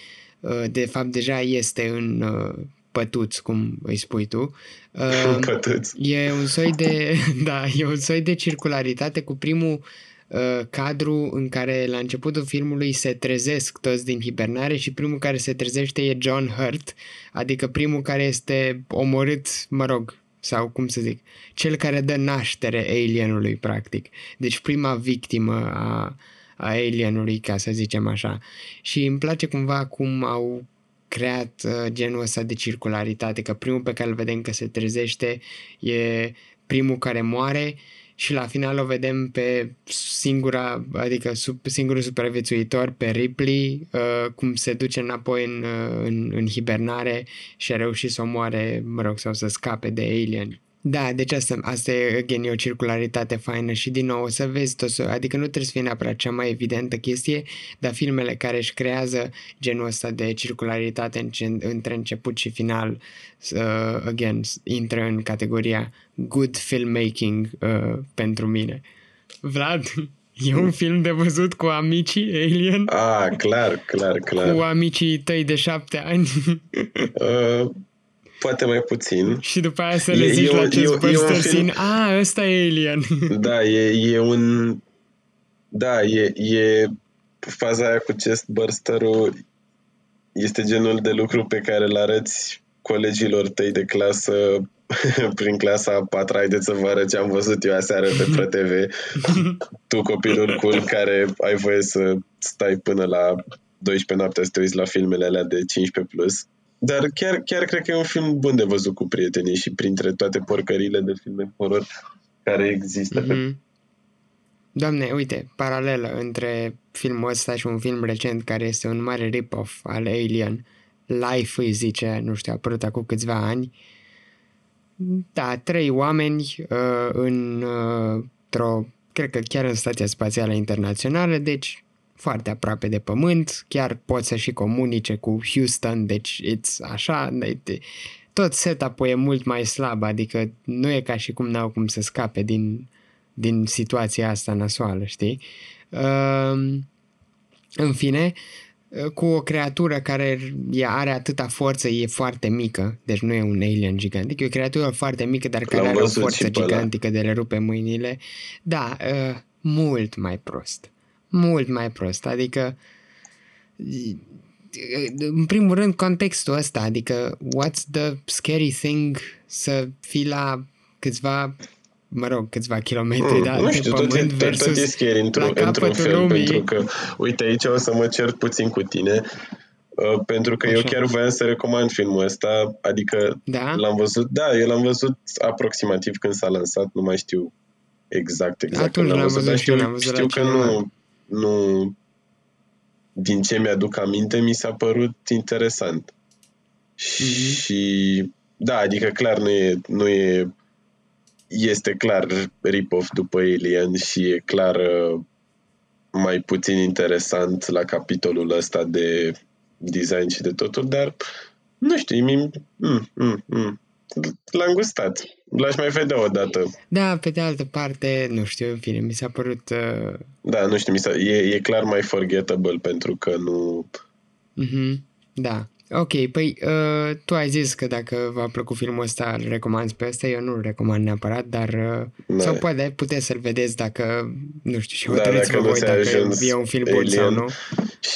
uh, de fapt deja este în... Uh, pătuți, cum îi spui tu. Uh, pătuți. E un soi de, da, e un soi de circularitate cu primul uh, cadru în care la începutul filmului se trezesc toți din hibernare și primul care se trezește e John Hurt, adică primul care este omorât, mă rog, sau cum să zic, cel care dă naștere alienului, practic. Deci prima victimă a, a alienului, ca să zicem așa. Și îmi place cumva cum au creat uh, genul ăsta de circularitate, că primul pe care îl vedem că se trezește e primul care moare și la final o vedem pe singura, adică sub, singurul supraviețuitor, pe Ripley, uh, cum se duce înapoi în, uh, în, în hibernare și a reușit să o moare, mă rog, sau să scape de alien. Da, deci asta, asta e, again, e o circularitate faină și din nou o să vezi tot, adică nu trebuie să fie neapărat cea mai evidentă chestie, dar filmele care își creează genul ăsta de circularitate în, între început și final, uh, again, intră în categoria good filmmaking uh, pentru mine. Vlad, e un film de văzut cu amicii Alien? Ah, clar, clar, clar. Cu amicii tăi de șapte ani? Uh... Poate mai puțin. Și după aia să le zici la acest părstărțin, a, ăsta e Alien. Da, e, e un... Da, e, e faza aia cu chest burster-ul, este genul de lucru pe care îl arăți colegilor tăi de clasă prin clasa a patra. Haideți să vă arăt ce am văzut eu aseară pe ProTV. Tu, copilul cool, care ai voie să stai până la douăsprezece noaptea să te uiți la filmele alea de cincisprezece plus. Dar chiar, chiar cred că e un film bun de văzut cu prietenii și printre toate porcările de filme horror care există. Mm-hmm. Doamne, uite, paralelă între filmul ăsta și un film recent care este un mare rip-off al Alien, Life îi zice, nu știu, a apărut acum câțiva ani. Da, trei oameni uh, în, uh, într-o, cred că chiar în Stația Spațială Internațională, deci foarte aproape de pământ, chiar pot să și comunice cu Houston, deci it's așa, tot setup-ul e mult mai slab, adică nu e ca și cum n-au cum să scape din, din situația asta nasoală, știi? Uh, în fine, cu o creatură care are atâta forță, e foarte mică, deci nu e un alien gigantic, e o creatură foarte mică, dar care are o forță gigantică de le rupe mâinile. Da, uh, mult mai prost. Mult mai prost, adică în primul rând contextul ăsta, adică what's the scary thing să fii la câțiva, mă rog, câțiva kilometri mm, da, nu știu, de pământ tot, versus tot, tot e scary într-un, într-un fel, lumii. Pentru că uite aici o să mă cert puțin cu tine uh, pentru că așa. Eu chiar voiam să recomand filmul ăsta, adică da? l-am văzut, da, eu l-am văzut aproximativ când s-a lansat, nu mai știu exact, exact atunci l-am văzut, dar știu, văzut știu că nu nu din ce mi-aduc aminte mi s-a părut interesant. Mm-hmm. Și da, adică clar nu e, nu e este clar rip-off după Alien și e clar uh, mai puțin interesant la capitolul ăsta de design și de totul, dar nu știu, mi mm, mm, mm. l-am gustat. L-aș mai vedea o dată. Da, pe de altă parte, nu știu, în fine, mi s-a părut... Uh... Da, nu știu, mi s-a, e, e clar mai forgettable pentru că nu... Mm-hmm. Da, ok, păi uh, tu ai zis că dacă v-a plăcut filmul ăsta, îl recomanzi pe ăsta, eu nu îl recomand neapărat, dar... Uh, sau poate puteți să-l vedeți dacă, nu știu, și hotărâți-vă voi dacă e un film bun sau nu.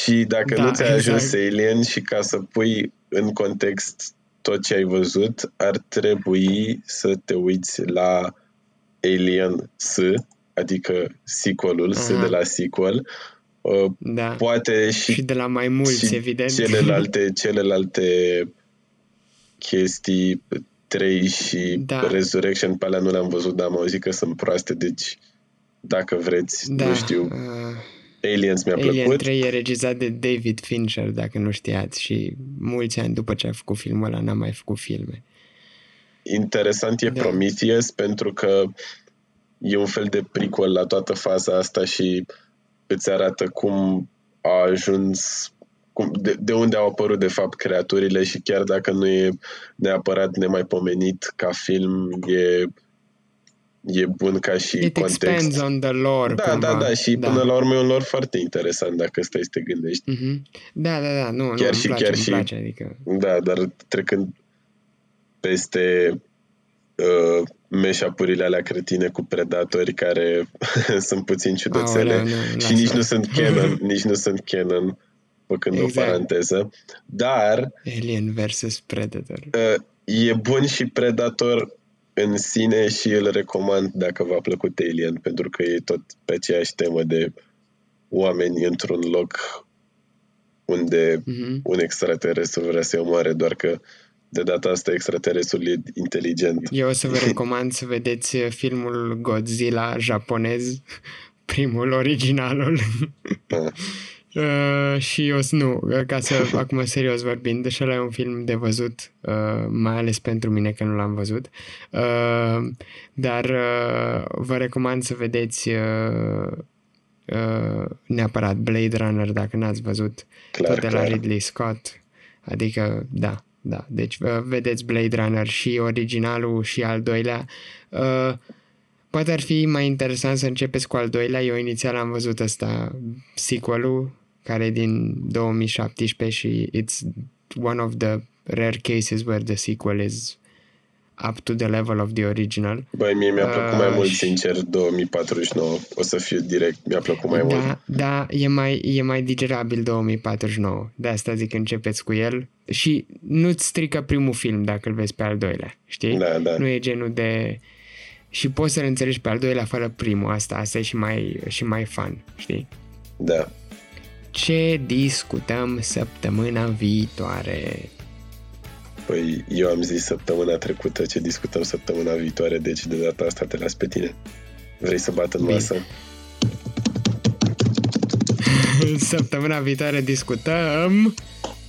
Și dacă da, nu ți-a exact. ajuns Alien și ca să pui în context tot ce ai văzut, ar trebui să te uiți la Alien S, adică sequelul, S de la sequel. Da. Poate și, și de la mai mulți, evident. Celelalte, celelalte chestii, trei și da. Resurrection, pe alea nu le-am văzut, dar am auzit că sunt proaste, deci dacă vreți, da. Nu știu... Uh... Aliens mi-a Alien plăcut. trei e regizat de David Fincher, dacă nu știați, și mulți ani după ce a făcut filmul ăla n-a mai făcut filme. Interesant e da. Prometheus, pentru că e un fel de prequel la toată faza asta și îți arată cum a ajuns, cum, de, de unde au apărut de fapt creaturile și chiar dacă nu e neapărat nemaipomenit ca film, e... e bun ca și It context. It expands on the lore. Da, cumva. da, da, și da. Până la urmă e un lore foarte interesant dacă stai să te gândești. Mm-hmm. Da, da, da, nu, chiar nu, îmi și, place, chiar îmi și, place, adică... Da, dar trecând peste uh, meșapurile alea cretine cu predatori care sunt puțin ciudățele oh, da, nu, și nici nu sunt canon, nici nu sunt canon, făcând exact. O paranteză, dar... Alien versus Predator. Uh, e bun și Predator în sine și îl recomand dacă v-a plăcut Alien, pentru că e tot pe aceeași temă de oameni într-un loc unde mm-hmm. un extraterestru vrea să-i omoare, doar că de data asta extraterestrul e inteligent. Eu o să vă recomand să vedeți filmul Godzilla japonez, primul, originalul. Uh, și eu nu, ca să acum serios vorbind, deși ăla e un film de văzut, uh, mai ales pentru mine că nu l-am văzut, uh, dar uh, vă recomand să vedeți uh, uh, neapărat Blade Runner dacă n-ați văzut, clar, tot de clar. La Ridley Scott, adică da, da, deci uh, vedeți Blade Runner și originalul și al doilea. uh, Poate ar fi mai interesant să începeți cu al doilea. Eu inițial am văzut ăsta, sequel-ul, care e din două mii șaptesprezece și it's one of the rare cases where the sequel is up to the level of the original. Băi, mie mi-a plăcut uh, mai mult, și... sincer, două mii patruzeci și nouă. O să fiu direct, mi-a plăcut mai da, mult. Da, e mai, e mai digerabil două mii patruzeci și nouă. De asta zic, începeți cu el și nu-ți strică primul film dacă îl vezi pe al doilea, știi? Da, da. Nu e genul de... Și poți să-l înțelegi pe al doilea fără primul. Asta, asta e și mai, și mai fun, știi? Da. Ce discutăm săptămâna viitoare? Păi eu am zis săptămâna trecută ce discutăm săptămâna viitoare, deci de data asta te las pe tine. Vrei să bat în masă? Săptămâna viitoare discutăm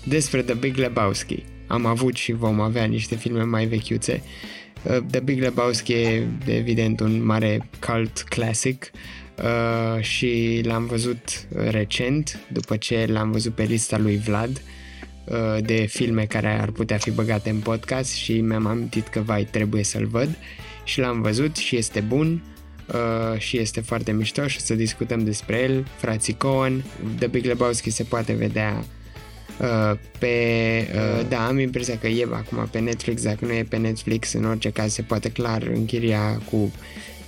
despre The Big Lebowski. Am avut și vom avea niște filme mai vechiuțe. The Big Lebowski e evident un mare cult classic uh, și l-am văzut recent după ce l-am văzut pe lista lui Vlad uh, de filme care ar putea fi băgate în podcast și mi-am amintit că vai, trebuie să-l văd și l-am văzut și este bun uh, și este foarte mișto și să discutăm despre el. Frații Coen, The Big Lebowski se poate vedea Uh, pe, uh, da, am impresia că e acum pe Netflix, dacă nu e pe Netflix, în orice caz se poate clar închiria cu,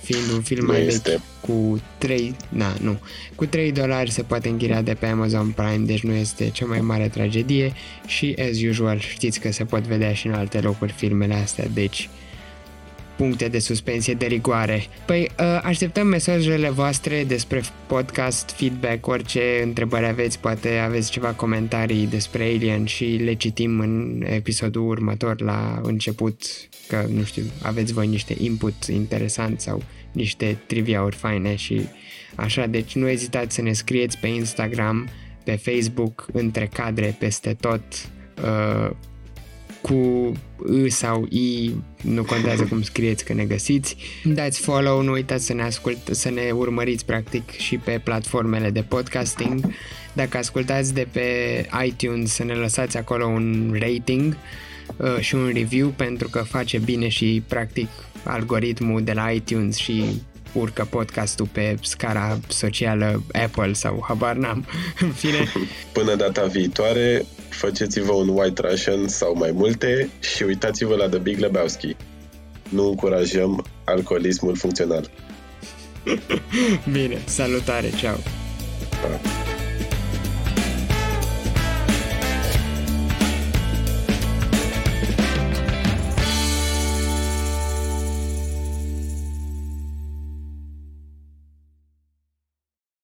fiind un film mai vechi, cu trei, na, nu, cu trei dolari se poate închiria de pe Amazon Prime, deci nu este cea mai mare tragedie și, as usual, știți că se pot vedea și în alte locuri filmele astea, deci puncte de suspensie de rigoare. Păi, așteptăm mesajele voastre despre podcast, feedback, orice întrebări aveți, poate aveți ceva comentarii despre Alien și le citim în episodul următor la început, că, nu știu, aveți voi niște input interesant sau niște trivia-uri faine și așa, deci nu ezitați să ne scrieți pe Instagram, pe Facebook, între cadre, peste tot, uh, cu I sau I, nu contează cum scrieți că ne găsiți. Dați follow, nu uitați să ne ascult, să ne urmăriți practic și pe platformele de podcasting. Dacă ascultați de pe iTunes, să ne lăsați acolo un rating uh, și un review, pentru că face bine și practic algoritmul de la iTunes și urcă podcastul pe scara socială Apple sau habar n-am. În fine. Până data viitoare, faceți-vă un White Russian sau mai multe și uitați-vă la The Big Lebowski. Nu încurajăm alcoolismul funcțional. Bine, salutare, ceau! Pa.